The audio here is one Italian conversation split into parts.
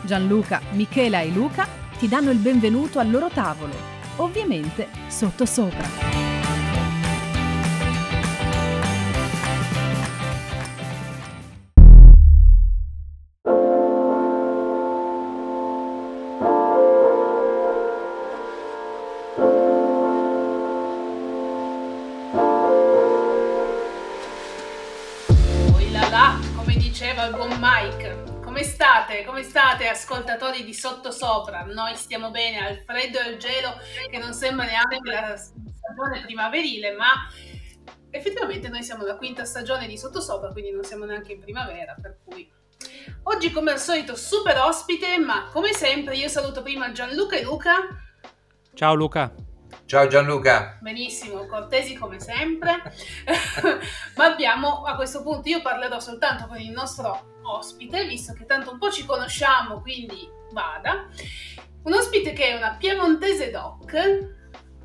Gianluca, Michela e Luca ti danno il benvenuto al loro tavolo, ovviamente sotto sopra. Oh là là, come diceva il buon Mike. Come state ascoltatori di Sotto Sopra? Noi stiamo bene al freddo e al gelo che non sembra neanche la stagione primaverile, ma effettivamente noi siamo la quinta stagione di Sotto Sopra, quindi non siamo neanche in primavera, per cui oggi come al solito super ospite, ma come sempre io saluto prima Gianluca e Luca. Ciao Luca. Ciao Gianluca. Benissimo, cortesi come sempre. Ma abbiamo, a questo punto io parlerò soltanto con il nostro ospite, visto che tanto un po' ci conosciamo, quindi vada. Un ospite che è una piemontese doc,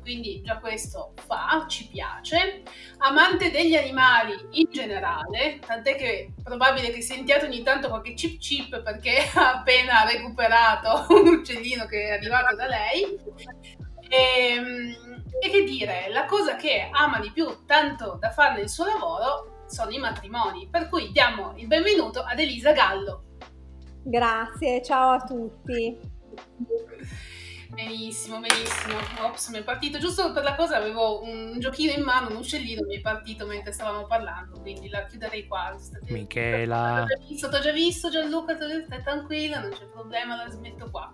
quindi già questo fa, ci piace, amante degli animali in generale, tant'è che è probabile che sentiate ogni tanto qualche cip cip perché ha appena recuperato un uccellino che è arrivato da lei. E che dire, la cosa che ama di più, tanto da fare nel suo lavoro, sono i matrimoni, per cui diamo il benvenuto ad Elisa Gallo. Grazie, ciao a tutti. Benissimo. Ops, mi è partito, giusto per la cosa avevo un giochino in mano, un uccellino, mi è partito mentre stavamo parlando, quindi la chiuderei qua. Michela. T'ho già visto Gianluca, stai tranquilla, non c'è problema, la smetto qua.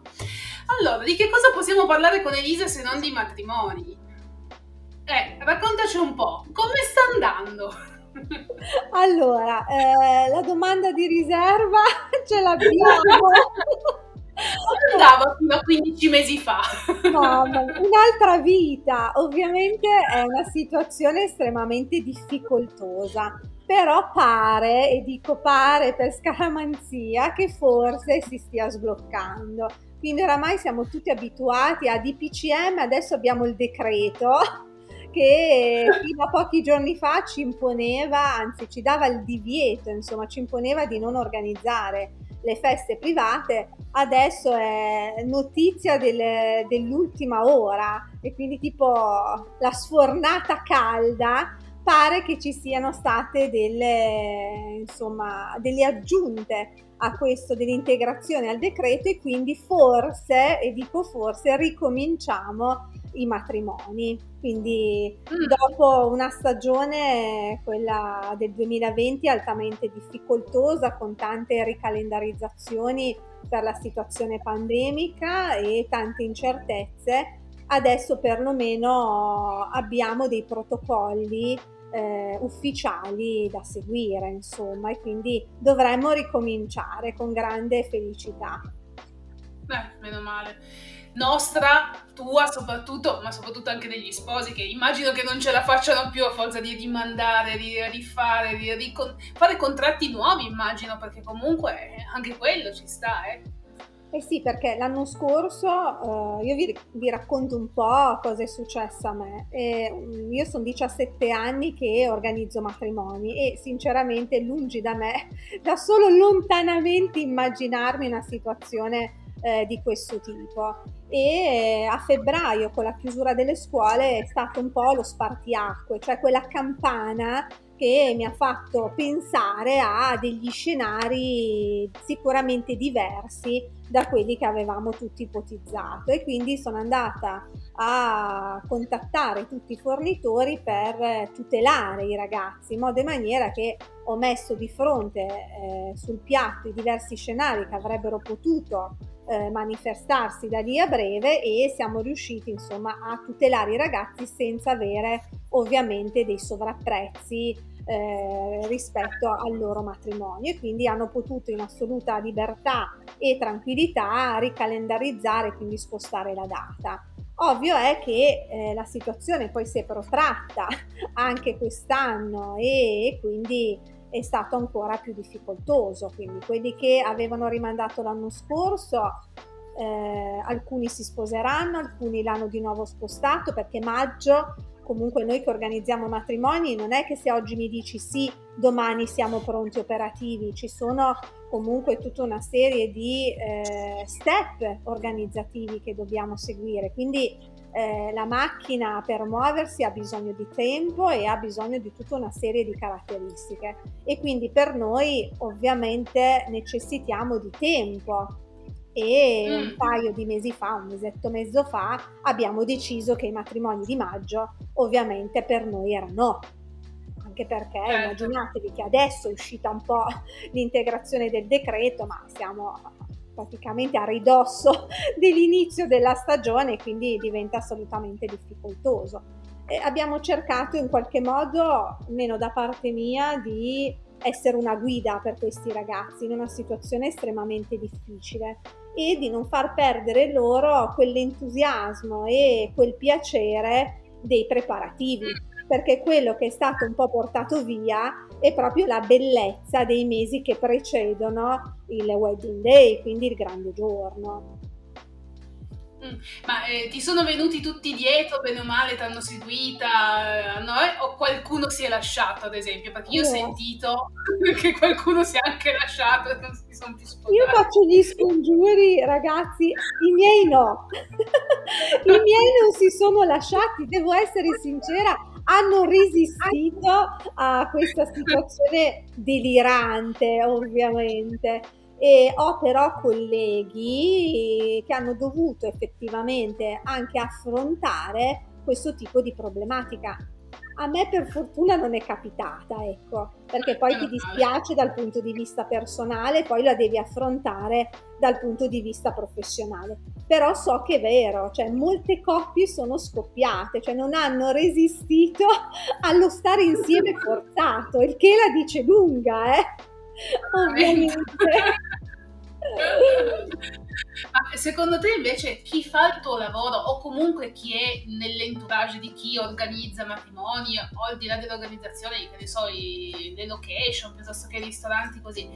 Allora, di che cosa possiamo parlare con Elisa se non di matrimoni? Raccontaci un po', come sta andando? Allora, la domanda di riserva ce l'abbiamo. Andava fino a 15 mesi fa. No, un'altra vita. Ovviamente è una situazione estremamente difficoltosa, però pare, e dico pare per scaramanzia, che forse si stia sbloccando. Quindi oramai siamo tutti abituati a DPCM, adesso abbiamo il decreto che fino a pochi giorni fa ci imponeva, anzi ci dava il divieto, insomma ci imponeva di non organizzare le feste private. Adesso è notizia dell'ultima ora e quindi tipo la sfornata calda, pare che ci siano state delle aggiunte a questo, dell'integrazione al decreto, e quindi forse, e dico forse, ricominciamo i matrimoni. Quindi dopo una stagione, quella del 2020, altamente difficoltosa, con tante ricalendarizzazioni per la situazione pandemica e tante incertezze, adesso perlomeno abbiamo dei protocolli ufficiali da seguire, insomma, e quindi dovremmo ricominciare con grande felicità. Meno male. Nostra, tua soprattutto, ma soprattutto anche degli sposi, che immagino che non ce la facciano più a forza di rimandare, di rifare, di fare contratti nuovi, immagino, perché comunque anche quello ci sta, Eh sì, perché l'anno scorso io vi racconto un po' cosa è successo a me. Io sono 17 anni che organizzo matrimoni e sinceramente lungi da me, da solo lontanamente immaginarmi una situazione di questo tipo, e a febbraio con la chiusura delle scuole è stato un po' lo spartiacque, cioè quella campana che mi ha fatto pensare a degli scenari sicuramente diversi da quelli che avevamo tutti ipotizzato, e quindi sono andata a contattare tutti i fornitori per tutelare i ragazzi, in modo e maniera che ho messo di fronte sul piatto i diversi scenari che avrebbero potuto manifestarsi da lì a breve, e siamo riusciti insomma a tutelare i ragazzi senza avere ovviamente dei sovrapprezzi rispetto al loro matrimonio, e quindi hanno potuto in assoluta libertà e tranquillità ricalendarizzare, quindi spostare la data. Ovvio è che la situazione poi si è protratta anche quest'anno e quindi è stato ancora più difficoltoso, quindi quelli che avevano rimandato l'anno scorso alcuni si sposeranno, alcuni l'hanno di nuovo spostato, perché maggio, comunque noi che organizziamo matrimoni, non è che se oggi mi dici sì, domani siamo pronti operativi, ci sono comunque tutta una serie di step organizzativi che dobbiamo seguire, quindi la macchina per muoversi ha bisogno di tempo e ha bisogno di tutta una serie di caratteristiche, e quindi per noi ovviamente necessitiamo di tempo, e un paio di mesi fa, un mesetto mezzo fa, abbiamo deciso che i matrimoni di maggio ovviamente per noi erano, anche perché immaginatevi che adesso è uscita un po' l'integrazione del decreto, ma siamo praticamente a ridosso dell'inizio della stagione, quindi diventa assolutamente difficoltoso. E abbiamo cercato in qualche modo, almeno da parte mia, di essere una guida per questi ragazzi in una situazione estremamente difficile e di non far perdere loro quell'entusiasmo e quel piacere dei preparativi, perché quello che è stato un po' portato via è proprio la bellezza dei mesi che precedono il wedding day, quindi il grande giorno. Ma ti sono venuti tutti dietro, bene o male, ti hanno seguita, no? O qualcuno si è lasciato, ad esempio? Perché io ho sentito che qualcuno si è anche lasciato e non si sono più sposati. Io faccio gli scongiuri, ragazzi, i miei no, i miei non si sono lasciati, devo essere sincera, hanno resistito a questa situazione delirante, ovviamente. E ho però colleghi che hanno dovuto effettivamente anche affrontare questo tipo di problematica. A me per fortuna non è capitata, ecco, perché poi ti dispiace dal punto di vista personale, poi la devi affrontare dal punto di vista professionale. Però so che è vero, cioè molte coppie sono scoppiate, cioè non hanno resistito allo stare insieme forzato, il che la dice lunga, ovviamente. Ma secondo te invece chi fa il tuo lavoro, o comunque chi è nell'entourage di chi organizza matrimoni, o al di là dell'organizzazione, che ne so, le location piuttosto che i ristoranti, così,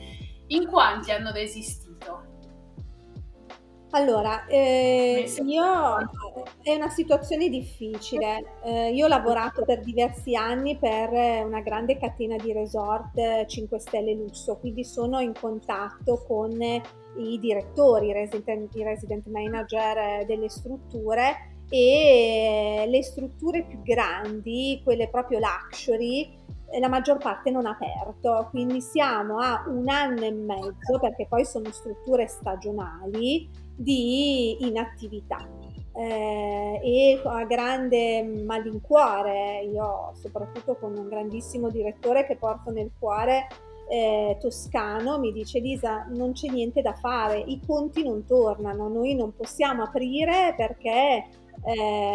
in quanti hanno resistito? Allora, è una situazione difficile. Io ho lavorato per diversi anni per una grande catena di resort 5 stelle lusso, quindi sono in contatto con i direttori, i resident manager delle strutture, e le strutture più grandi, quelle proprio luxury, la maggior parte non ha aperto, quindi siamo a un anno e mezzo, perché poi sono strutture stagionali, di inattività, e a grande malincuore, io soprattutto con un grandissimo direttore che porto nel cuore, toscano, mi dice: Lisa, non c'è niente da fare, i conti non tornano, noi non possiamo aprire perché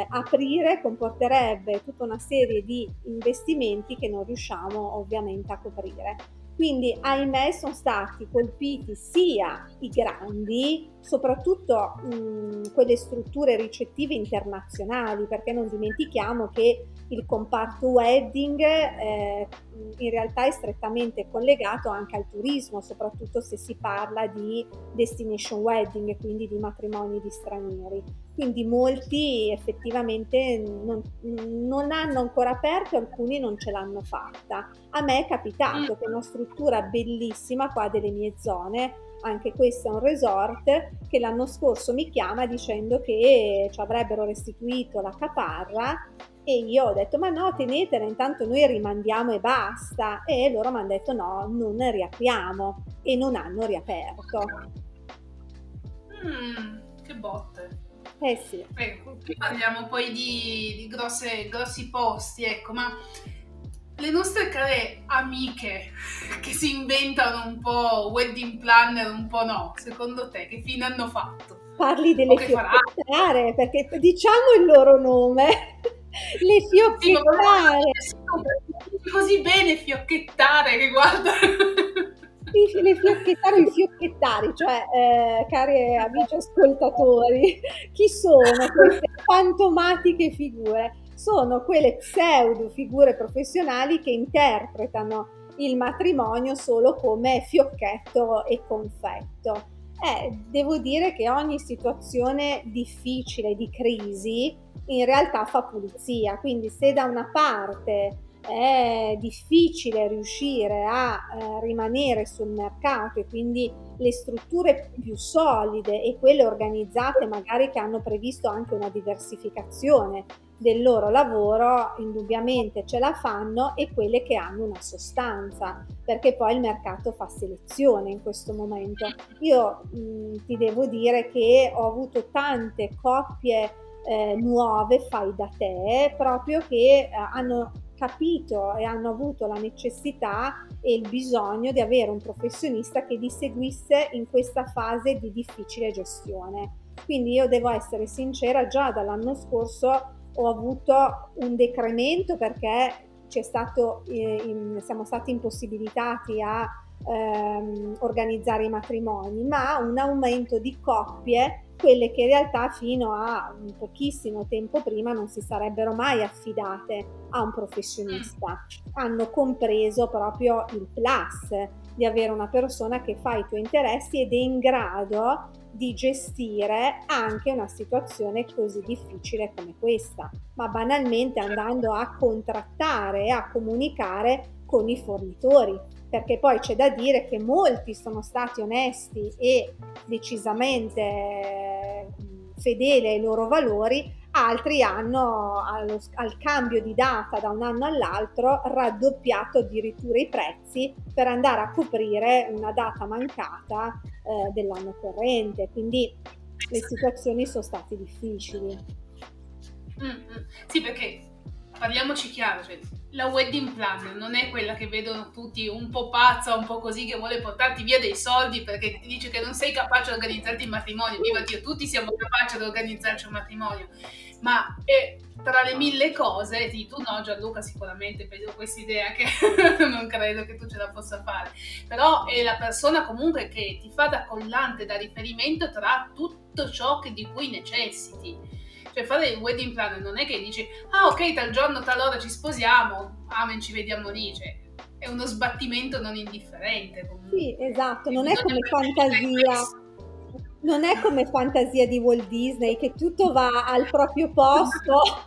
aprire comporterebbe tutta una serie di investimenti che non riusciamo ovviamente a coprire. Quindi ahimè sono stati colpiti sia i grandi, soprattutto quelle strutture ricettive internazionali, perché non dimentichiamo che il comparto wedding in realtà è strettamente collegato anche al turismo, soprattutto se si parla di destination wedding, quindi di matrimoni di stranieri. Quindi molti effettivamente non hanno ancora aperto, alcuni non ce l'hanno fatta. A me è capitato che una struttura bellissima qua delle mie zone, anche questo è un resort, che l'anno scorso mi chiama dicendo che ci avrebbero restituito la caparra, e io ho detto: ma no, tenetela, intanto noi rimandiamo e basta. E loro mi hanno detto: no, non riapriamo, e non hanno riaperto. Che botte. Sì. Parliamo poi di grossi posti, ecco, ma le nostre care amiche che si inventano un po' wedding planner, un po' no, secondo te che fine hanno fatto? Parli delle fiocchettare, perché diciamo il loro nome, le fiocchettare. Sì, così bene fiocchettare che guarda. Sì, le fiocchettare, i fiocchettari, cioè cari amici ascoltatori, chi sono queste fantomatiche figure? Sono quelle pseudo figure professionali che interpretano il matrimonio solo come fiocchetto e confetto. Devo dire che ogni situazione difficile, di crisi, in realtà fa pulizia. Quindi se da una parte è difficile riuscire a rimanere sul mercato, e quindi le strutture più solide e quelle organizzate magari che hanno previsto anche una diversificazione del loro lavoro, indubbiamente ce la fanno, e quelle che hanno una sostanza, perché poi il mercato fa selezione in questo momento. Io ti devo dire che ho avuto tante coppie nuove fai da te, proprio che hanno capito e hanno avuto la necessità e il bisogno di avere un professionista che li seguisse in questa fase di difficile gestione. Quindi io devo essere sincera, già dall'anno scorso ho avuto un decremento, perché siamo stati impossibilitati a organizzare i matrimoni, ma un aumento di coppie, quelle che in realtà fino a pochissimo tempo prima non si sarebbero mai affidate a un professionista. Hanno compreso proprio il plus di avere una persona che fa i tuoi interessi ed è in grado di gestire anche una situazione così difficile come questa, ma banalmente andando a contrattare e a comunicare con i fornitori, perché poi c'è da dire che molti sono stati onesti e decisamente fedeli ai loro valori, altri hanno al cambio di data da un anno all'altro raddoppiato addirittura i prezzi per andare a coprire una data mancata dell'anno corrente. Quindi le situazioni sono state difficili. Sì, perché parliamoci chiaro, cioè, la wedding planner non è quella che vedono tutti un po' pazza, un po' così, che vuole portarti via dei soldi perché ti dice che non sei capace di organizzarti il matrimonio. Viva Dio, tutti siamo capaci di organizzarci un matrimonio, ma è tra le mille cose. Sì, tu no, Gianluca, sicuramente vedo questa idea che non credo che tu ce la possa fare, però è la persona comunque che ti fa da collante, da riferimento tra tutto ciò che di cui necessiti. Cioè, fare il wedding planner non è che dici ah ok, tal giorno, tal ora ci sposiamo, amen, ci vediamo lì. Cioè, è uno sbattimento non indifferente comunque. Sì, esatto, non è come fantasia, non è come fantasia di Walt Disney che tutto va al proprio posto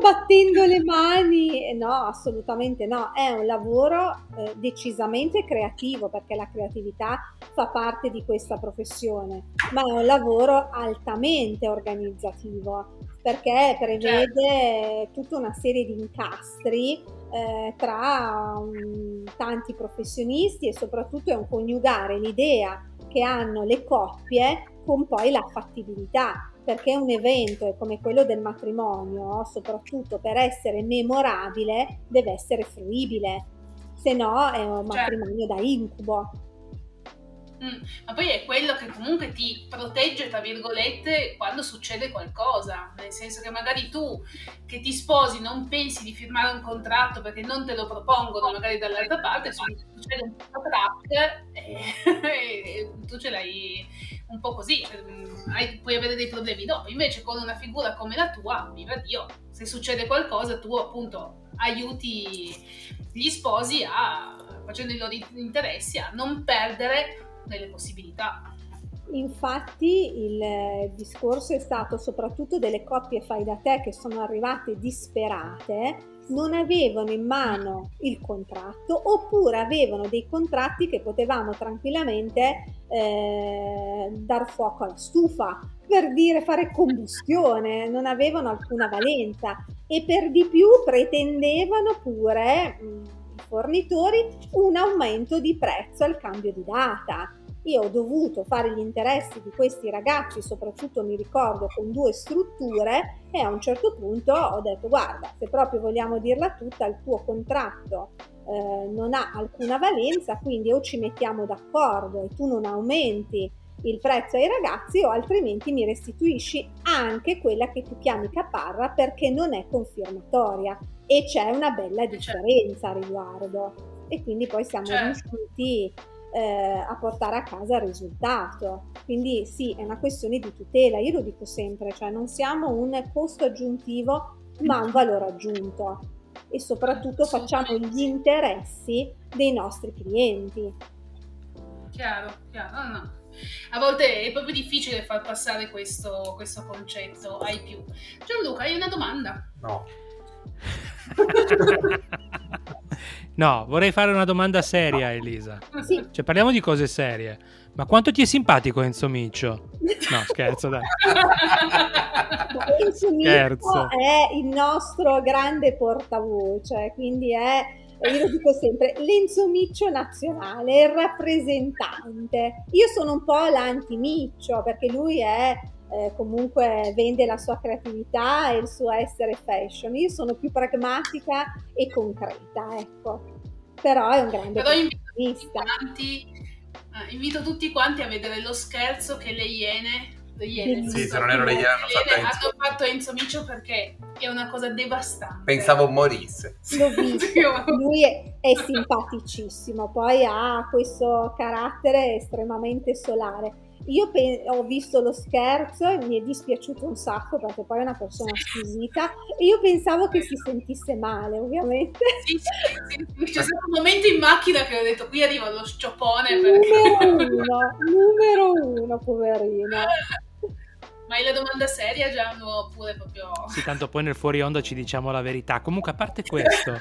battendo le mani. No, assolutamente no, è un lavoro decisamente creativo, perché la creatività fa parte di questa professione, ma è un lavoro altamente organizzativo, perché prevede tutta una serie di incastri tra tanti professionisti, e soprattutto è un coniugare l'idea che hanno le coppie con poi la fattibilità, perché un evento come quello del matrimonio, soprattutto per essere memorabile, deve essere fruibile, se no è un matrimonio da incubo. Ma poi è quello che comunque ti protegge, tra virgolette, quando succede qualcosa, nel senso che magari tu che ti sposi non pensi di firmare un contratto perché non te lo propongono magari dall'altra parte, succede un contratto e tu ce l'hai un po' così, puoi avere dei problemi dopo. Invece con una figura come la tua, viva Dio, se succede qualcosa tu appunto aiuti gli sposi, facendo i loro interessi, a non perdere delle possibilità. Infatti il discorso è stato soprattutto delle coppie fai da te che sono arrivate disperate, non avevano in mano il contratto, oppure avevano dei contratti che potevamo tranquillamente dar fuoco alla stufa, per dire, fare combustione, non avevano alcuna valenza, e per di più pretendevano pure fornitori un aumento di prezzo al cambio di data. Io ho dovuto fare gli interessi di questi ragazzi, soprattutto mi ricordo con 2 strutture, e a un certo punto ho detto guarda, se proprio vogliamo dirla tutta, il tuo contratto non ha alcuna valenza, quindi o ci mettiamo d'accordo e tu non aumenti il prezzo ai ragazzi, o altrimenti mi restituisci anche quella che tu chiami caparra perché non è confermatoria, e c'è una bella differenza a riguardo, e quindi poi siamo riusciti a portare a casa il risultato. Quindi sì, è una questione di tutela, io lo dico sempre, cioè non siamo un costo aggiuntivo ma un valore aggiunto, e soprattutto facciamo gli interessi dei nostri clienti. Chiaro, no. A volte è proprio difficile far passare questo concetto ai più. Gianluca, hai una domanda? No. No, vorrei fare una domanda seria, Elisa. Sì. Cioè, parliamo di cose serie. Ma quanto ti è simpatico Enzo Miccio? No, scherzo, dai. Enzo Miccio è il nostro grande portavoce, quindi è... Io lo dico sempre, l'Enzo Miccio nazionale, il rappresentante. Io sono un po' l'anti-Miccio, perché lui è comunque vende la sua creatività e il suo essere fashion. Io sono più pragmatica e concreta, ecco. Però è un grande professionista. Invito tutti quanti a vedere lo scherzo che le Iene, sì, se non erano le Iene, hanno fatto Enzo Miccio, perché è una cosa devastante. Pensavo morisse. L'ho visto. Lui è simpaticissimo, poi ha questo carattere estremamente solare. Io ho visto lo scherzo e mi è dispiaciuto un sacco, perché poi è una persona squisita, e io pensavo che si sentisse male, ovviamente. Sì. C'è stato un momento in macchina che ho detto, qui arriva lo scioppone. Numero uno, poverino. Ma è la domanda seria, Gian, oppure proprio... Sì, tanto poi nel fuori onda ci diciamo la verità. Comunque, a parte questo...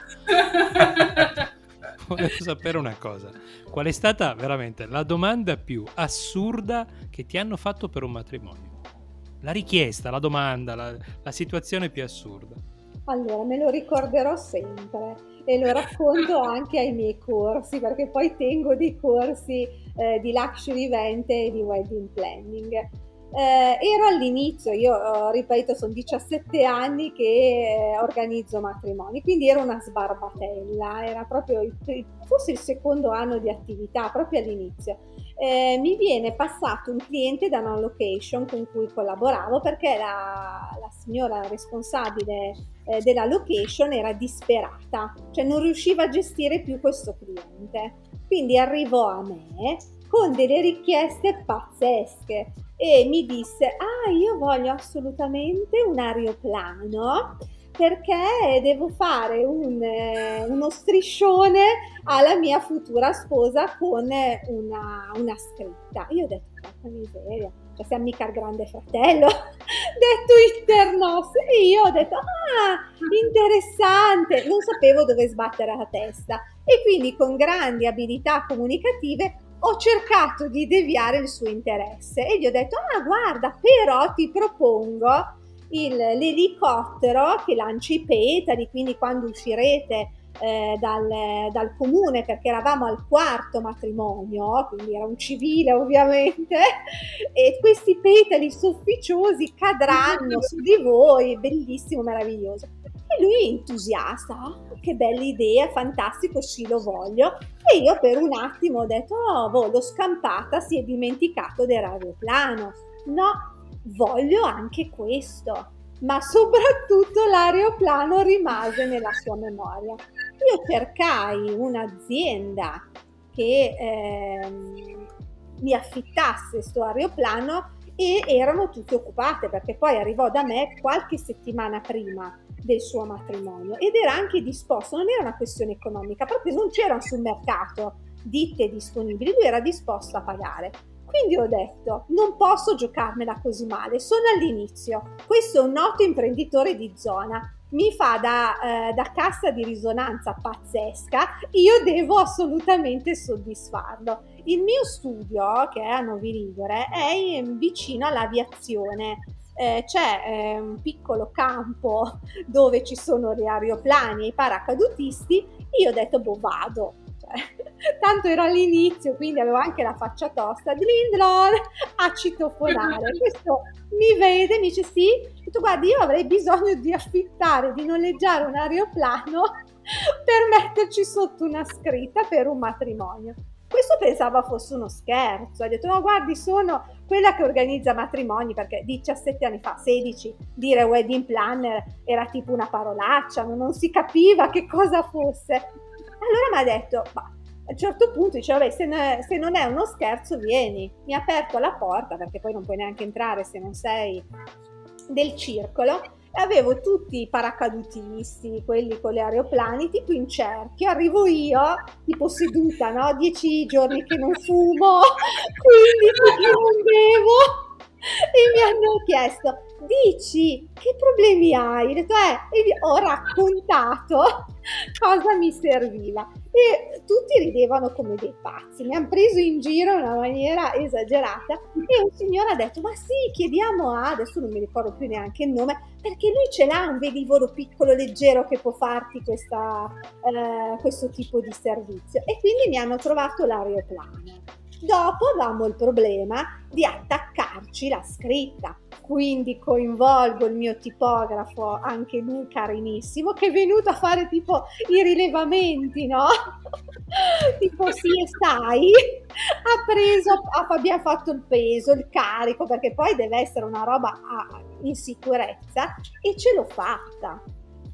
Volevo sapere una cosa: qual è stata veramente la domanda più assurda che ti hanno fatto per un matrimonio? La richiesta, la domanda, la situazione più assurda. Allora, me lo ricorderò sempre e lo racconto anche ai miei corsi, perché poi tengo dei corsi di luxury event e di wedding planning. Ero all'inizio, io ripeto, sono 17 anni che organizzo matrimoni, quindi ero una sbarbatella, era proprio forse il secondo anno di attività, proprio all'inizio. Mi viene passato un cliente da una location con cui collaboravo, perché la signora responsabile della location era disperata, cioè non riusciva a gestire più questo cliente, quindi arrivò a me con delle richieste pazzesche e mi disse: ah, io voglio assolutamente un aeroplano, perché devo fare uno striscione alla mia futura sposa con una scritta. Io ho detto, porca miseria, cioè siamo mica il Grande Fratello, detto internos. E io ho detto, interessante, non sapevo dove sbattere la testa, e quindi con grandi abilità comunicative ho cercato di deviare il suo interesse e gli ho detto: ah, guarda, però ti propongo l'elicottero che lancia i petali, quindi quando uscirete dal comune, perché eravamo al quarto matrimonio, quindi era un civile ovviamente, e questi petali sofficiosi cadranno su di voi, bellissimo, meraviglioso. E lui entusiasta, che bella idea, fantastico, sì, lo voglio. E io per un attimo ho detto, l'ho scampata, si è dimenticato dell'aeroplano. No, voglio anche questo. Ma soprattutto l'aeroplano rimase nella sua memoria. Io cercai un'azienda che mi affittasse sto aeroplano, e erano tutte occupate, perché poi arrivò da me qualche settimana prima del suo matrimonio ed era anche disposto, non era una questione economica, proprio non c'erano sul mercato ditte disponibili, lui era disposto a pagare. Quindi ho detto, non posso giocarmela così male, sono all'inizio, questo è un noto imprenditore di zona, mi fa da cassa di risonanza pazzesca, io devo assolutamente soddisfarlo. Il mio studio, che è a Novi Ligure, è vicino all'aviazione, c'è un piccolo campo dove ci sono gli aeroplani e i paracadutisti. Io ho detto, vado, cioè, tanto ero all'inizio, quindi avevo anche la faccia tosta, dindlor, a citofonare. Questo mi vede, mi dice sì, ho detto, guarda, io avrei bisogno di affittare, di noleggiare un aeroplano per metterci sotto una scritta per un matrimonio. Questo pensava fosse uno scherzo, ha detto, no, guardi, sono quella che organizza matrimoni, perché 17 anni fa, 16, dire wedding planner era tipo una parolaccia, non si capiva che cosa fosse. Allora mi ha detto, ma a un certo punto dice, vabbè, se non è uno scherzo vieni. Mi ha aperto la porta, perché poi non puoi neanche entrare se non sei del circolo, e avevo tutti i paracadutisti, quelli con gli aeroplani, tipo in cerchio. Arrivo io, tipo seduta, no? 10 giorni che non fumo, 15 che non bevo, e mi hanno chiesto, dici, che problemi hai? Ho detto, e ho raccontato cosa mi serviva, e tutti ridevano come dei pazzi, mi hanno preso in giro in una maniera esagerata. E un signore ha detto, ma sì, chiediamo a, adesso non mi ricordo più neanche il nome, perché lui ce l'ha un velivolo piccolo leggero che può farti questo tipo di servizio. E quindi mi hanno trovato l'aeroplano. Dopo avevamo il problema di attaccarci la scritta, quindi coinvolgo il mio tipografo, anche lui carinissimo, che è venuto a fare tipo i rilevamenti, no? Tipo sì e sai, abbiamo fatto il peso, il carico, perché poi deve essere una roba in sicurezza, e ce l'ho fatta.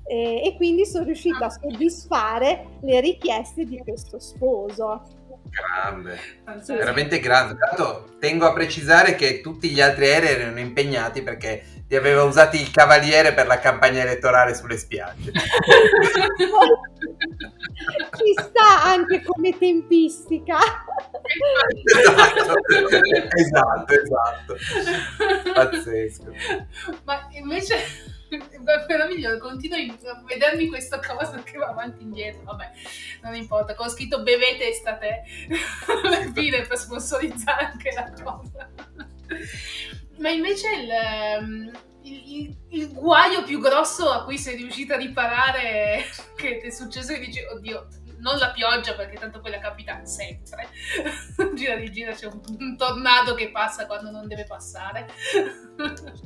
E quindi sono riuscita a soddisfare le richieste di questo sposo. Grande, sì, veramente grande. Tanto tengo a precisare che tutti gli altri aerei erano impegnati perché li aveva usati il cavaliere per la campagna elettorale sulle spiagge. Ci sta anche come tempistica. Esatto. Pazzesco. Ma invece... meraviglioso, continuo a vedermi questa cosa che va avanti e indietro, vabbè, non importa, ho scritto bevete estate per dire, per sponsorizzare anche la cosa. Ma invece il guaio più grosso a cui sei riuscita a riparare, che ti è successo, che dici, oddio, non la pioggia, perché tanto quella capita sempre, gira di gira c'è un tornado che passa quando non deve passare.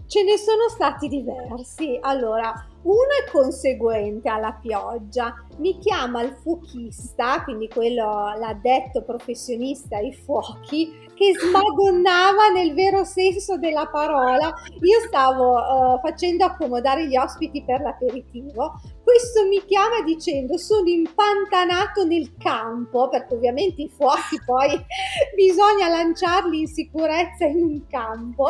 Ce ne sono stati diversi. Allora, uno è conseguente alla pioggia, mi chiama il fuochista, quindi quello, l'addetto professionista ai fuochi, che smadonnava nel vero senso della parola. Io stavo facendo accomodare gli ospiti per l'aperitivo, questo mi chiama dicendo sono impantanato nel campo, perché ovviamente i fuochi poi bisogna lanciarli in sicurezza in un campo,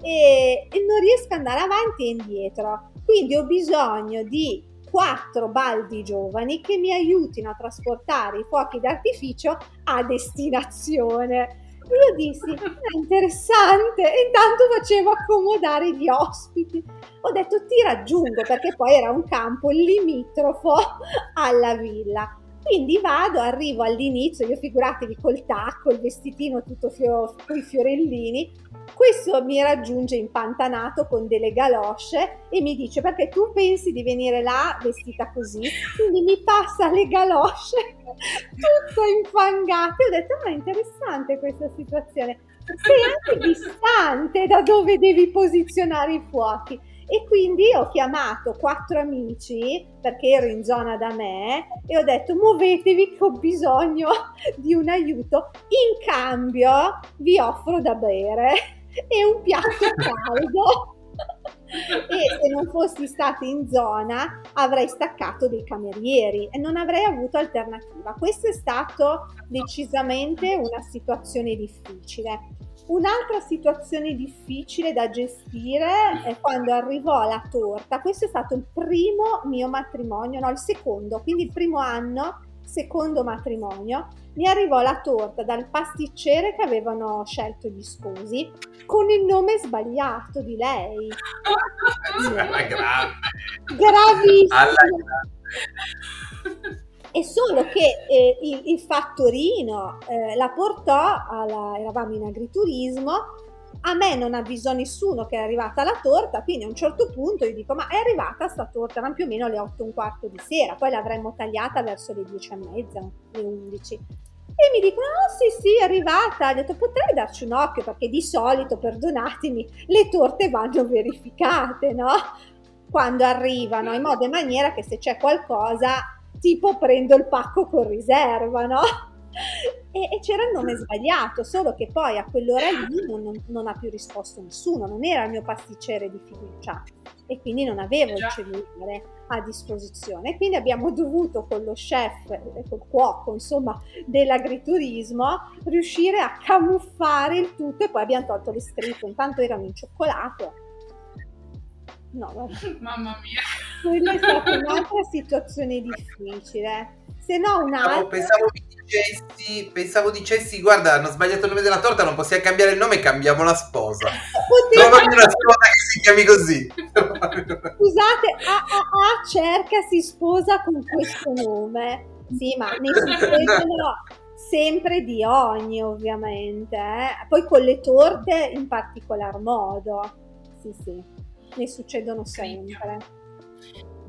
e non riesco ad andare avanti e indietro, quindi ho bisogno di 4 baldi giovani che mi aiutino a trasportare i fuochi d'artificio a destinazione. Io dissi, è interessante, e intanto facevo accomodare gli ospiti. Ho detto, ti raggiungo, perché poi era un campo limitrofo alla villa. Quindi vado, arrivo all'inizio, io figuratevi col tacco, il vestitino tutto con i fiorellini. Questo mi raggiunge impantanato con delle galosce e mi dice, perché tu pensi di venire là vestita così? Quindi mi passa le galosce tutto infangate. Ho detto, ma è interessante questa situazione, sei anche distante da dove devi posizionare i fuochi. E quindi ho chiamato 4 amici, perché ero in zona da me, e ho detto, muovetevi che ho bisogno di un aiuto, in cambio vi offro da bere e un piatto caldo. E se non fossi stata in zona avrei staccato dei camerieri e non avrei avuto alternativa. Questa è stata decisamente una situazione difficile. Un'altra situazione difficile da gestire è quando arrivò la torta. Questo è stato il primo mio matrimonio, no, il secondo, quindi il primo anno, secondo matrimonio. Mi arrivò la torta dal pasticcere che avevano scelto gli sposi con il nome sbagliato di lei. Gravissimo. E solo che il fattorino la portò, eravamo in agriturismo, a me non avvisò nessuno che era arrivata la torta, quindi a un certo punto io dico, ma è arrivata sta torta, erano più o meno le 8:15 di sera, poi l'avremmo tagliata verso le 10:30, le 11. E mi dicono, oh sì, è arrivata. Ho detto, potrei darci un occhio, perché di solito, perdonatemi, le torte vanno verificate, no? Quando arrivano, in modo e maniera che se c'è qualcosa... tipo prendo il pacco con riserva, no? E c'era il nome sbagliato, solo che poi a quell'ora lì non ha più risposto nessuno, non era il mio pasticcere di fiducia e quindi non avevo il cellulare a disposizione, quindi abbiamo dovuto con lo chef, col cuoco insomma dell'agriturismo, riuscire a camuffare il tutto e poi abbiamo tolto le scritte, intanto erano in cioccolato. No, vabbè. Mamma mia, quella è stata un'altra situazione difficile. Se no un'altra. No, pensavo dicessi guarda, hanno sbagliato il nome della torta, non possiamo cambiare il nome, cambiamo la sposa. Trovami una sposa che si chiami così. Scusate, AAA cerca si sposa con questo nome. Sì, ma ne succedono sempre di ogni, ovviamente, eh? Poi con le torte in particolar modo. Sì, sì, ne succedono sempre.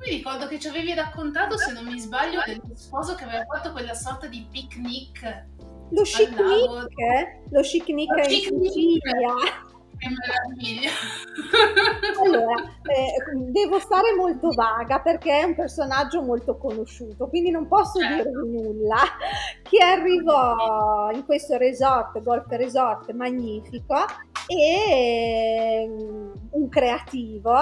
Mi ricordo che ci avevi raccontato, se non mi sbaglio, del tuo sposo che aveva fatto quella sorta di picnic. Lo in Sicilia. Che meraviglia. Allora, devo stare molto vaga perché è un personaggio molto conosciuto, quindi non posso dirvi nulla, che arrivò in questo resort, golf resort magnifico, e un creativo,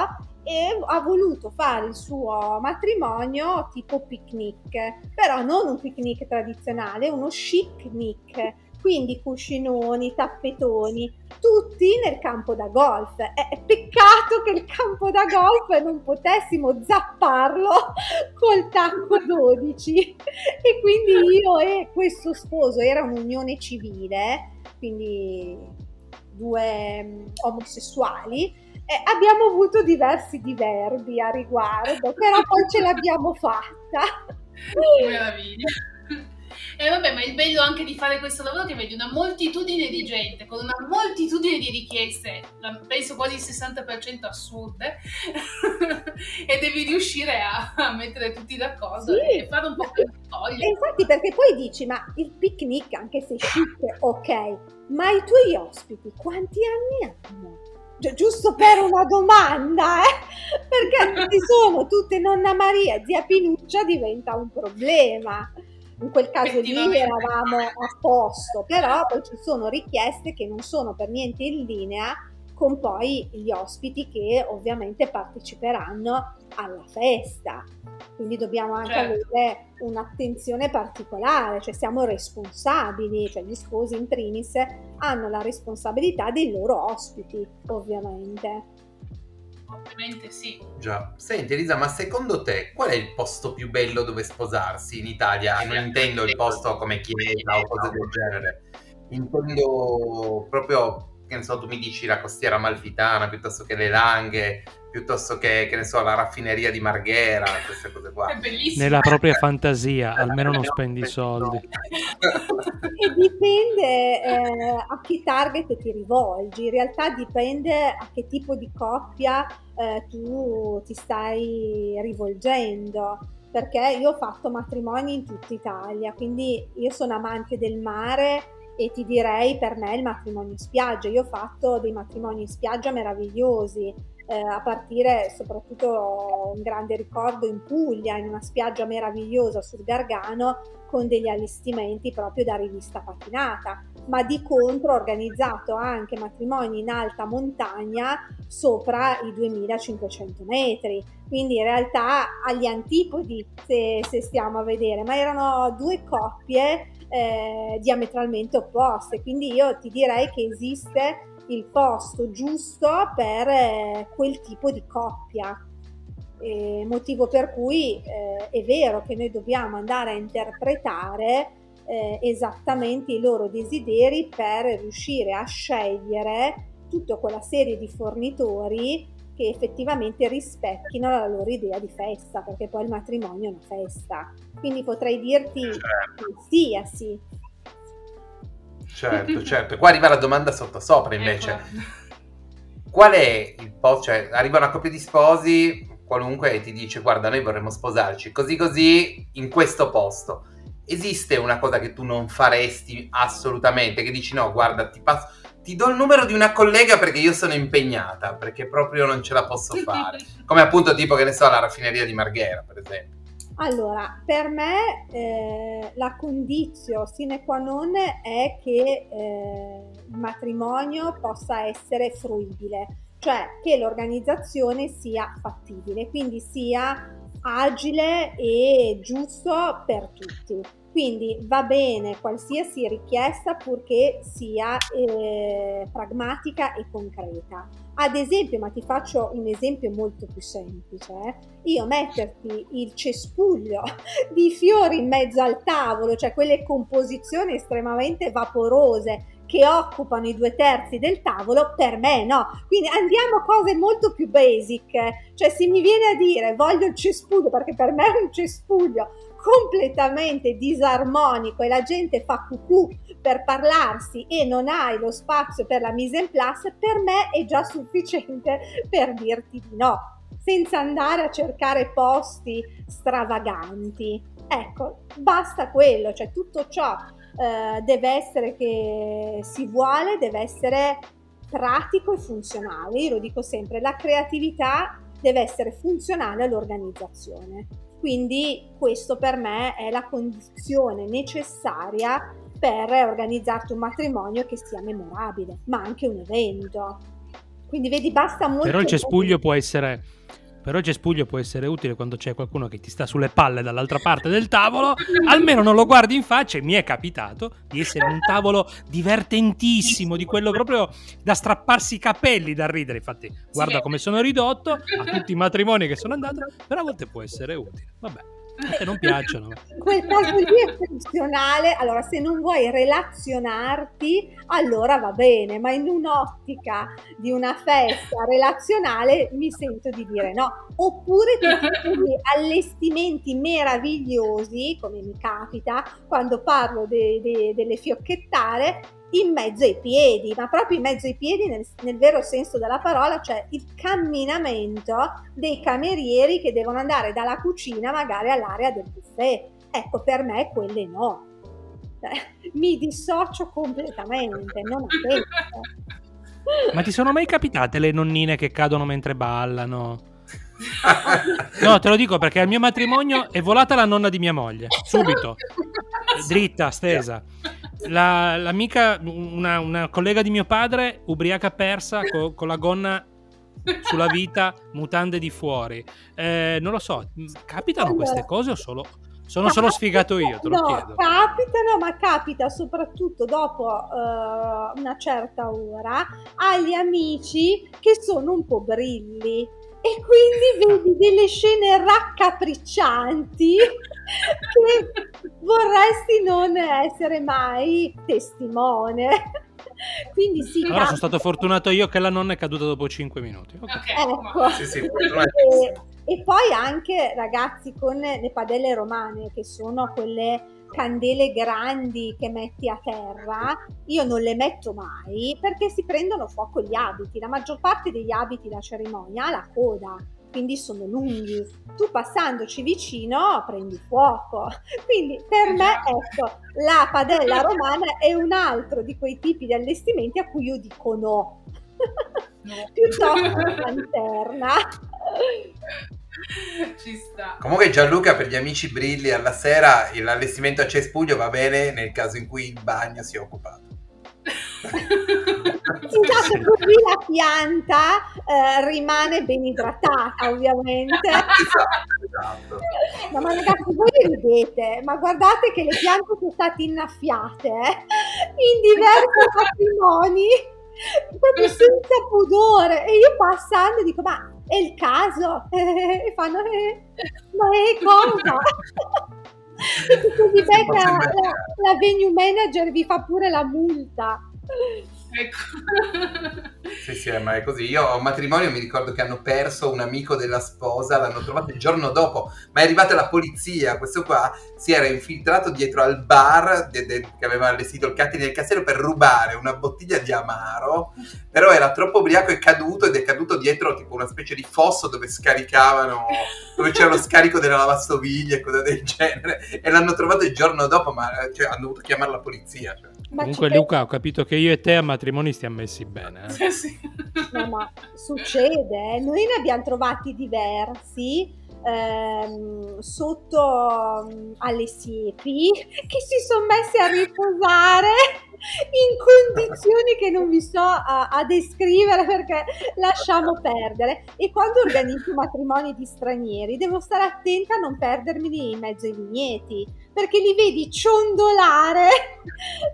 e ha voluto fare il suo matrimonio tipo picnic, però non un picnic tradizionale, uno chic-nic, quindi cuscinoni, tappetoni, tutti nel campo da golf. Peccato che il campo da golf non potessimo zapparlo col tacco 12, e quindi io e questo sposo, era un'unione civile, quindi due omosessuali. Abbiamo avuto diversi diverbi a riguardo, però poi ce l'abbiamo fatta. Che meraviglia. E vabbè, ma il bello anche di fare questo lavoro è che vedi una moltitudine di gente, con una moltitudine di richieste, penso quasi il 60% assurde, e devi riuscire a mettere tutti d'accordo, sì, e fare un po' più foglio. Infatti, perché poi dici, ma il picnic, anche se chic, ok, ma i tuoi ospiti quanti anni hanno? Giusto per una domanda, perché ci sono tutte nonna Maria, zia Pinuccia, diventa un problema. In quel caso lì eravamo a posto, però poi ci sono richieste che non sono per niente in linea con poi gli ospiti che ovviamente parteciperanno alla festa, quindi dobbiamo anche avere un'attenzione particolare, cioè siamo responsabili, cioè gli sposi in primis hanno la responsabilità dei loro ospiti, ovviamente sì. Già. Senti Elisa, ma secondo te qual è il posto più bello dove sposarsi in Italia? Non intendo il posto come chiesa o cose del genere, intendo proprio, che ne so, tu mi dici la costiera amalfitana piuttosto che le Langhe, piuttosto che ne so, la raffineria di Marghera, queste cose qua. È bellissimo. Nella propria fantasia, almeno non spendi soldi. E dipende a che target ti rivolgi, in realtà dipende a che tipo di coppia tu ti stai rivolgendo, perché io ho fatto matrimoni in tutta Italia, quindi io sono amante del mare, e ti direi per me il matrimonio in spiaggia. Io ho fatto dei matrimoni in spiaggia meravigliosi, a partire soprattutto un grande ricordo in Puglia, in una spiaggia meravigliosa sul Gargano, con degli allestimenti proprio da rivista patinata, ma di contro ho organizzato anche matrimoni in alta montagna sopra i 2500 metri, quindi in realtà agli antipodi se stiamo a vedere, ma erano due coppie diametralmente opposte, quindi io ti direi che esiste il posto giusto per quel tipo di coppia, motivo per cui è vero che noi dobbiamo andare a interpretare esattamente i loro desideri per riuscire a scegliere tutta quella serie di fornitori che effettivamente rispecchino la loro idea di festa, perché poi il matrimonio è una festa, quindi potrei dirti qualsiasi. Certo. Qua arriva la domanda sotto sopra invece. Qual è il posto? Cioè, arriva una coppia di sposi qualunque e ti dice guarda, noi vorremmo sposarci così in questo posto. Esiste una cosa che tu non faresti assolutamente, che dici no, guarda, ti do il numero di una collega perché io sono impegnata, perché proprio non ce la posso fare? Come appunto tipo, che ne so, la raffineria di Marghera, per esempio. Allora, per me la condizio sine qua non è che il matrimonio possa essere fruibile, cioè che l'organizzazione sia fattibile, quindi sia agile e giusto per tutti. Quindi va bene qualsiasi richiesta purché sia pragmatica e concreta. Ad esempio, ma ti faccio un esempio molto più semplice, io metterti il cespuglio di fiori in mezzo al tavolo, cioè quelle composizioni estremamente vaporose che occupano i 2/3 del tavolo, per me no. Quindi andiamo a cose molto più basic, cioè se mi viene a dire voglio il cespuglio, perché per me è un cespuglio completamente disarmonico e la gente fa cucù per parlarsi e non hai lo spazio per la mise en place, per me è già sufficiente per dirti di no, senza andare a cercare posti stravaganti. Ecco, basta quello, cioè tutto ciò deve essere che si vuole, deve essere pratico e funzionale. Io lo dico sempre, la creatività deve essere funzionale all'organizzazione. Quindi questo per me è la condizione necessaria per organizzarti un matrimonio che sia memorabile, ma anche un evento. Quindi vedi, basta molto. Però il cespuglio può essere utile quando c'è qualcuno che ti sta sulle palle dall'altra parte del tavolo, almeno non lo guardi in faccia. E mi è capitato di essere un tavolo divertentissimo, di quello proprio da strapparsi i capelli dal ridere. Infatti guarda come sono ridotto a tutti i matrimoni che sono andato, però a volte può essere utile. Vabbè, a te non piacciono. Quel caso lì è funzionale. Allora, se non vuoi relazionarti, allora va bene, ma in un'ottica di una festa relazionale mi sento di dire no. Oppure tutti allestimenti meravigliosi, come mi capita quando parlo delle fiocchettare, in mezzo ai piedi, ma proprio in mezzo ai piedi nel vero senso della parola, cioè il camminamento dei camerieri che devono andare dalla cucina magari all'area del buffet. Ecco, per me quelle no, mi dissocio completamente, non ho tempo. Ma ti sono mai capitate le nonnine che cadono mentre ballano? No, te lo dico perché al mio matrimonio è volata la nonna di mia moglie, subito, dritta, stesa. L'amica, una collega di mio padre, ubriaca persa, con la gonna sulla vita, mutande di fuori. Non lo so, capitano queste cose o solo... Sono solo sfigato io, te lo chiedo. Capitano, ma capita soprattutto dopo una certa ora agli amici che sono un po' brilli. E quindi vedi delle scene raccapriccianti che vorresti non essere mai testimone. Quindi sì, allora sono stato fortunato io che la nonna è caduta dopo 5 minuti. Okay. Ecco. Sì, e poi anche, ragazzi, con le padelle romane, che sono quelle candele grandi che metti a terra, io non le metto mai perché si prendono fuoco gli abiti. La maggior parte degli abiti da cerimonia ha la coda, quindi sono lunghi, tu passandoci vicino prendi fuoco. Quindi per me, ecco, la padella romana è un altro di quei tipi di allestimenti a cui io dico no. Piuttosto che lanterna. Ci sta. Comunque Gianluca, per gli amici brilli, alla sera l'allestimento a cespuglio va bene nel caso in cui il bagno sia occupato. Esatto, così la pianta rimane ben idratata, ovviamente. Esatto. No, ma ragazzi, voi ridete, ma guardate che le piante sono state innaffiate in diversi matrimoni, proprio senza pudore, e io passando dico ma è il caso, e fanno ma è cosa? E così becca la venue manager, vi fa pure la multa. Ecco. Sì, ma è così. Io a un matrimonio mi ricordo che hanno perso un amico della sposa, l'hanno trovato il giorno dopo, ma è arrivata la polizia. Questo qua si era infiltrato dietro al bar che aveva allestito il catering del castello per rubare una bottiglia di amaro, però era troppo ubriaco e caduto, ed è caduto dietro tipo una specie di fosso dove c'era lo scarico della lavastoviglie e cose del genere, e l'hanno trovato il giorno dopo, ma cioè, hanno dovuto chiamare la polizia, cioè. Comunque Luca, ho capito che io e te a matrimoni stiamo messi bene, eh? No, ma succede, noi ne abbiamo trovati diversi sotto alle siepi, che si sono messi a riposare in condizioni che non vi so a descrivere, perché lasciamo perdere. E quando organizzo matrimoni di stranieri devo stare attenta a non perdermi in mezzo ai vigneti, perché li vedi ciondolare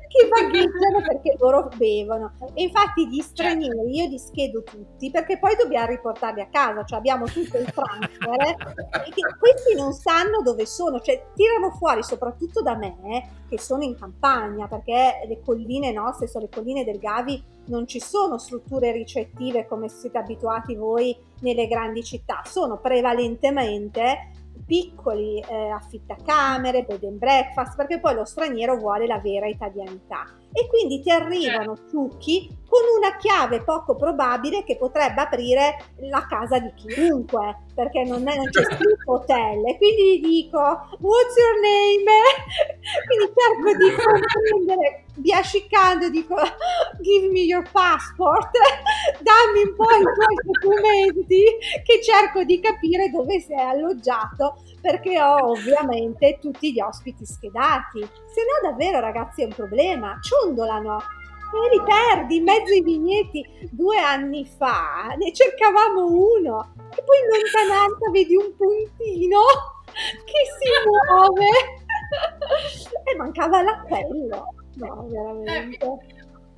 che vagheggiano perché loro bevono. E infatti gli stranieri io li schedo tutti, perché poi dobbiamo riportarli a casa, cioè abbiamo tutto il transfer, che questi non sanno dove sono, cioè tirano fuori, soprattutto da me che sono in campagna, perché le colline nostre sono le colline del Gavi, non ci sono strutture ricettive come siete abituati voi nelle grandi città, sono prevalentemente piccoli affittacamere, bed and breakfast, perché poi lo straniero vuole la vera italianità, e quindi ti arrivano ciucchi con una chiave poco probabile che potrebbe aprire la casa di chiunque, perché non c'è scritto hotel, e quindi gli dico "What's your name?" Quindi cerco di comprendere, biasciccando dico "Give me your passport", dammi un po' i tuoi documenti, che cerco di capire dove sei alloggiato, perché ho ovviamente tutti gli ospiti schedati, se no davvero ragazzi è un problema, ciondolano e li perdi in mezzo ai vigneti. 2 anni fa ne cercavamo uno e poi in lontananza vedi un puntino che si muove e mancava l'appello. No, veramente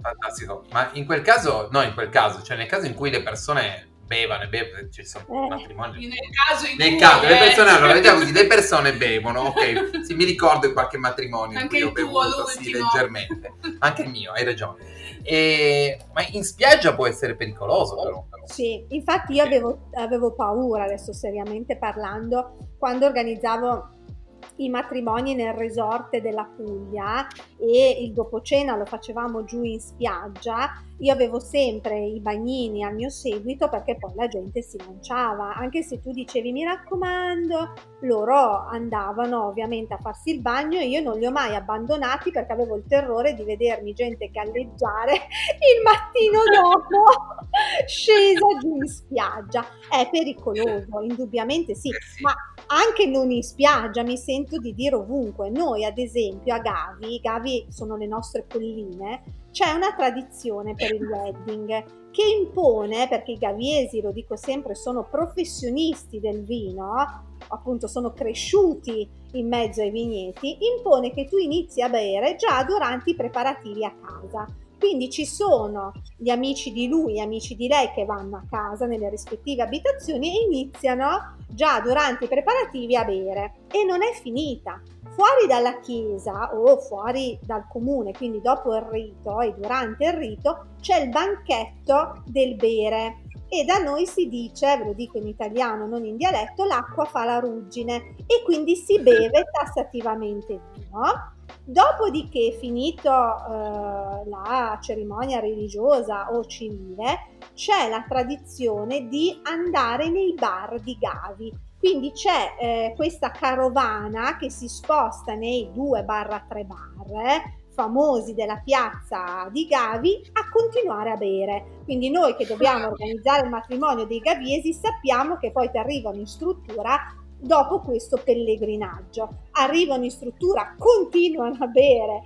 fantastico. Ma in quel caso, no, in quel caso, cioè nel caso in cui le persone bevano, ci sono matrimoni. Nel caso le persone hanno la verità così, le persone bevono, ok. Sì, mi ricordo in qualche matrimonio anche io bevo sì, leggermente, anche il mio, hai ragione. Ma in spiaggia può essere pericoloso, però. Sì, infatti io avevo paura, adesso seriamente parlando, quando organizzavo i matrimoni nel resort della Puglia e il dopocena lo facevamo giù in spiaggia, io avevo sempre i bagnini al mio seguito, perché poi la gente si lanciava, anche se tu dicevi "mi raccomando", loro andavano ovviamente a farsi il bagno, e io non li ho mai abbandonati perché avevo il terrore di vedermi gente galleggiare il mattino dopo scesa giù in spiaggia. È pericoloso, indubbiamente sì, ma anche non in spiaggia, mi sento di dire ovunque. Noi ad esempio a Gavi sono le nostre colline, c'è una tradizione per il wedding che impone, perché i gaviesi, lo dico sempre, sono professionisti del vino, appunto sono cresciuti in mezzo ai vigneti, impone che tu inizi a bere già durante i preparativi a casa. Quindi ci sono gli amici di lui, amici di lei che vanno a casa nelle rispettive abitazioni e iniziano già durante i preparativi a bere. E non è finita. Fuori dalla chiesa o fuori dal comune, quindi dopo il rito e durante il rito, c'è il banchetto del bere. E da noi si dice, ve lo dico in italiano, non in dialetto, l'acqua fa la ruggine, e quindi si beve tassativamente vino. Dopodiché, finito la cerimonia religiosa o civile, c'è la tradizione di andare nei bar di Gavi. Quindi c'è questa carovana che si sposta nei 2-3 bar famosi della piazza di Gavi a continuare a bere. Quindi noi che dobbiamo organizzare il matrimonio dei gaviesi sappiamo che poi ti arrivano in struttura dopo questo pellegrinaggio, arrivano in struttura, continuano a bere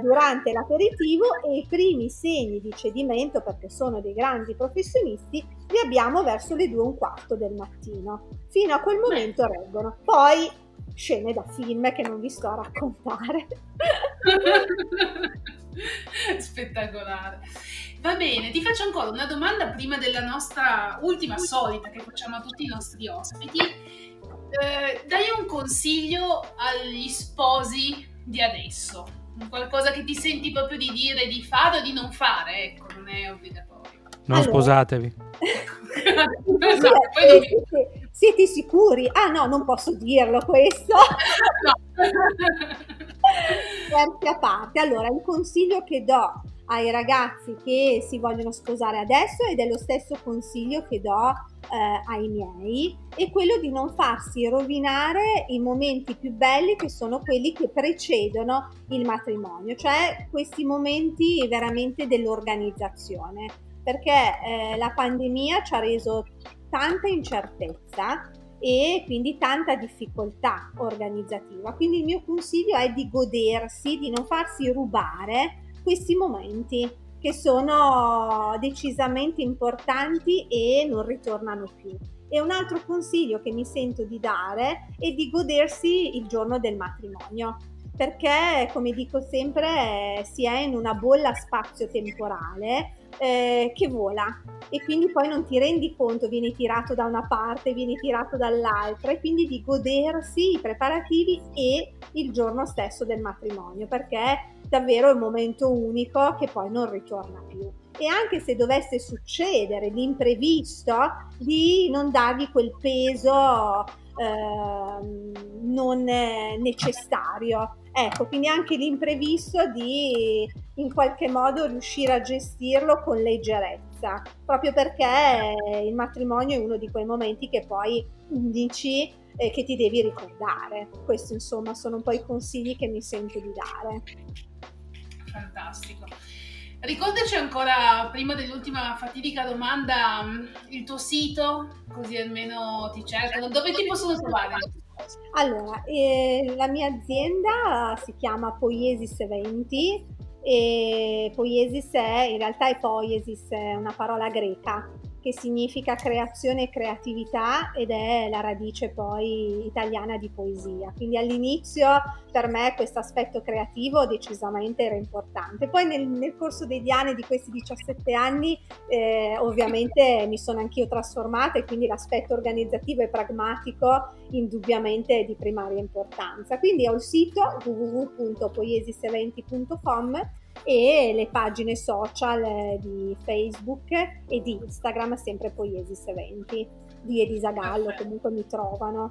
durante l'aperitivo, e i primi segni di cedimento, perché sono dei grandi professionisti, li abbiamo verso le 2:15 del mattino. Fino a quel momento reggono, poi scene da film che non vi sto a raccontare. Spettacolare. Va bene, ti faccio ancora una domanda prima della nostra ultima solita che facciamo a tutti i nostri ospiti. Dai un consiglio agli sposi di adesso, qualcosa che ti senti proprio di dire di fare o di non fare, ecco, non è obbligatorio. Non allora, sposatevi. Siete sicuri? Ah no, non posso dirlo questo. Scherzi a parte, allora il consiglio che do ai ragazzi che si vogliono sposare adesso, ed è lo stesso consiglio che do ai miei, è quello di non farsi rovinare i momenti più belli, che sono quelli che precedono il matrimonio, cioè questi momenti veramente dell'organizzazione, perché la pandemia ci ha reso tanta incertezza e quindi tanta difficoltà organizzativa. Quindi il mio consiglio è di godersi, di non farsi rubare questi momenti che sono decisamente importanti e non ritornano più. E un altro consiglio che mi sento di dare è di godersi il giorno del matrimonio, perché, come dico sempre, si è in una bolla spazio-temporale che vola, e quindi poi non ti rendi conto, vieni tirato da una parte, vieni tirato dall'altra, e quindi di godersi i preparativi e il giorno stesso del matrimonio, perché davvero è un momento unico che poi non ritorna più. E anche se dovesse succedere l'imprevisto, di non dargli quel peso non necessario. Ecco, quindi anche l'imprevisto di in qualche modo riuscire a gestirlo con leggerezza, proprio perché il matrimonio è uno di quei momenti che poi dici che ti devi ricordare. Questo, insomma, sono un po' i consigli che mi sento di dare. Fantastico. Ricordaci ancora, prima dell'ultima fatidica domanda, il tuo sito, così almeno ti cercano. Dove ti possono trovare? Allora, la mia azienda si chiama Poiesis Eventi, e Poiesis è una parola greca che significa creazione e creatività, ed è la radice poi italiana di poesia. Quindi all'inizio per me questo aspetto creativo decisamente era importante. Poi nel corso degli anni, di questi 17 anni, ovviamente mi sono anch'io trasformata, e quindi l'aspetto organizzativo e pragmatico indubbiamente è di primaria importanza. Quindi ho il sito www.poiesiseventi.com e le pagine social di Facebook e di Instagram, sempre Poiesis Eventi, di Elisa Gallo. Perfetto. Comunque mi trovano.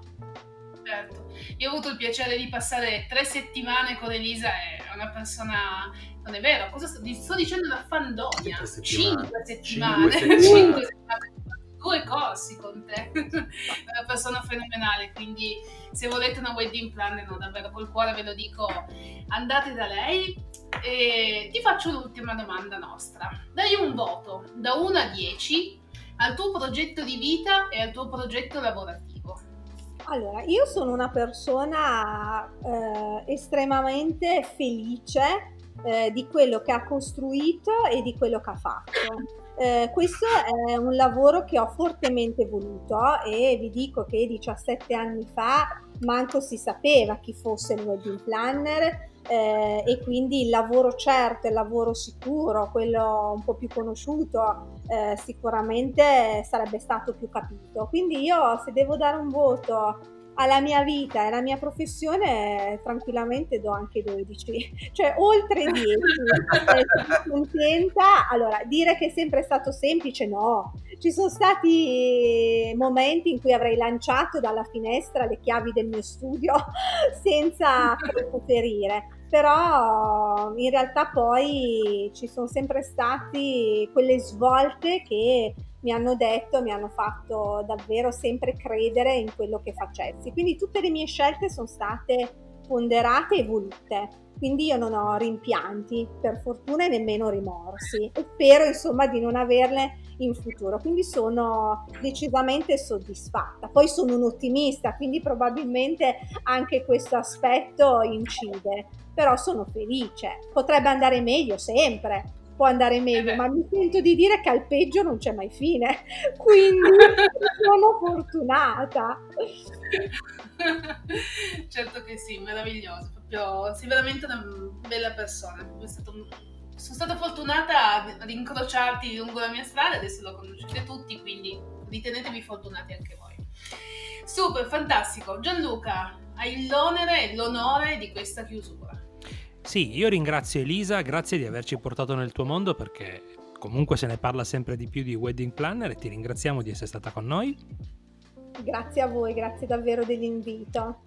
Certo, io ho avuto il piacere di passare 3 settimane con Elisa, è una persona, non è vero, cosa sto dicendo, una fandonia, 5 settimane, due corsi con te, è una persona fenomenale. Quindi se volete una wedding planner, no, davvero col cuore ve lo dico, andate da lei. E ti faccio l'ultima domanda nostra. Dai un voto da 1 a 10 al tuo progetto di vita e al tuo progetto lavorativo. Allora, io sono una persona estremamente felice di quello che ha costruito e di quello che ha fatto. Questo è un lavoro che ho fortemente voluto, e vi dico che 17 anni fa manco si sapeva chi fosse il wedding planner, e quindi il lavoro certo, il lavoro sicuro, quello un po' più conosciuto, sicuramente sarebbe stato più capito. Quindi io, se devo dare un voto alla mia vita e alla mia professione, tranquillamente do anche 12, cioè oltre 10. Sono contenta. Allora, dire che è sempre stato semplice, no, ci sono stati momenti in cui avrei lanciato dalla finestra le chiavi del mio studio senza preferire, però in realtà poi ci sono sempre stati quelle svolte che mi hanno detto, mi hanno fatto davvero sempre credere in quello che facessi. Quindi tutte le mie scelte sono state ponderate e volute, quindi io non ho rimpianti, per fortuna, e nemmeno rimorsi, e spero, insomma, di non averle in futuro. Quindi sono decisamente soddisfatta. Poi sono un ottimista, quindi probabilmente anche questo aspetto incide, però sono felice. Potrebbe andare meglio sempre, può andare meglio, ma mi sento di dire che al peggio non c'è mai fine, quindi sono fortunata. Certo che sì, meraviglioso, proprio, sei veramente una bella persona. Sono stata fortunata ad incrociarti lungo la mia strada, adesso lo conoscete tutti, quindi ritenetevi fortunati anche voi. Super, fantastico. Gianluca, hai l'onere e l'onore di questa chiusura. Sì, io ringrazio Elisa, grazie di averci portato nel tuo mondo, perché comunque se ne parla sempre di più di wedding planner, e ti ringraziamo di essere stata con noi. Grazie a voi, grazie davvero dell'invito.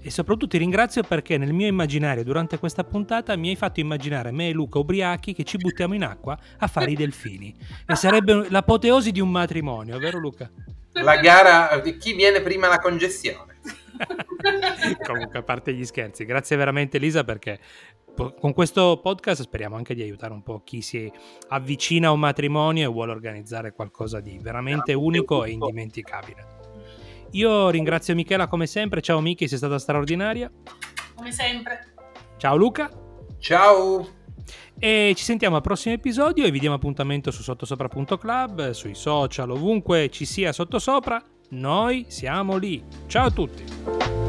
E soprattutto ti ringrazio perché nel mio immaginario, durante questa puntata, mi hai fatto immaginare me e Luca ubriachi che ci buttiamo in acqua a fare i delfini, e sarebbe l'apoteosi di un matrimonio, vero Luca? La gara di chi viene prima alla congestione. Comunque, a parte gli scherzi, grazie veramente Elisa, perché con questo podcast speriamo anche di aiutare un po' chi si avvicina a un matrimonio e vuole organizzare qualcosa di veramente unico e indimenticabile. Io ringrazio Michela come sempre. Ciao Michi, sei stata straordinaria. Come sempre. Ciao Luca. Ciao. E ci sentiamo al prossimo episodio e vi diamo appuntamento su sottosopra.club, sui social, ovunque ci sia Sottosopra, noi siamo lì. Ciao a tutti.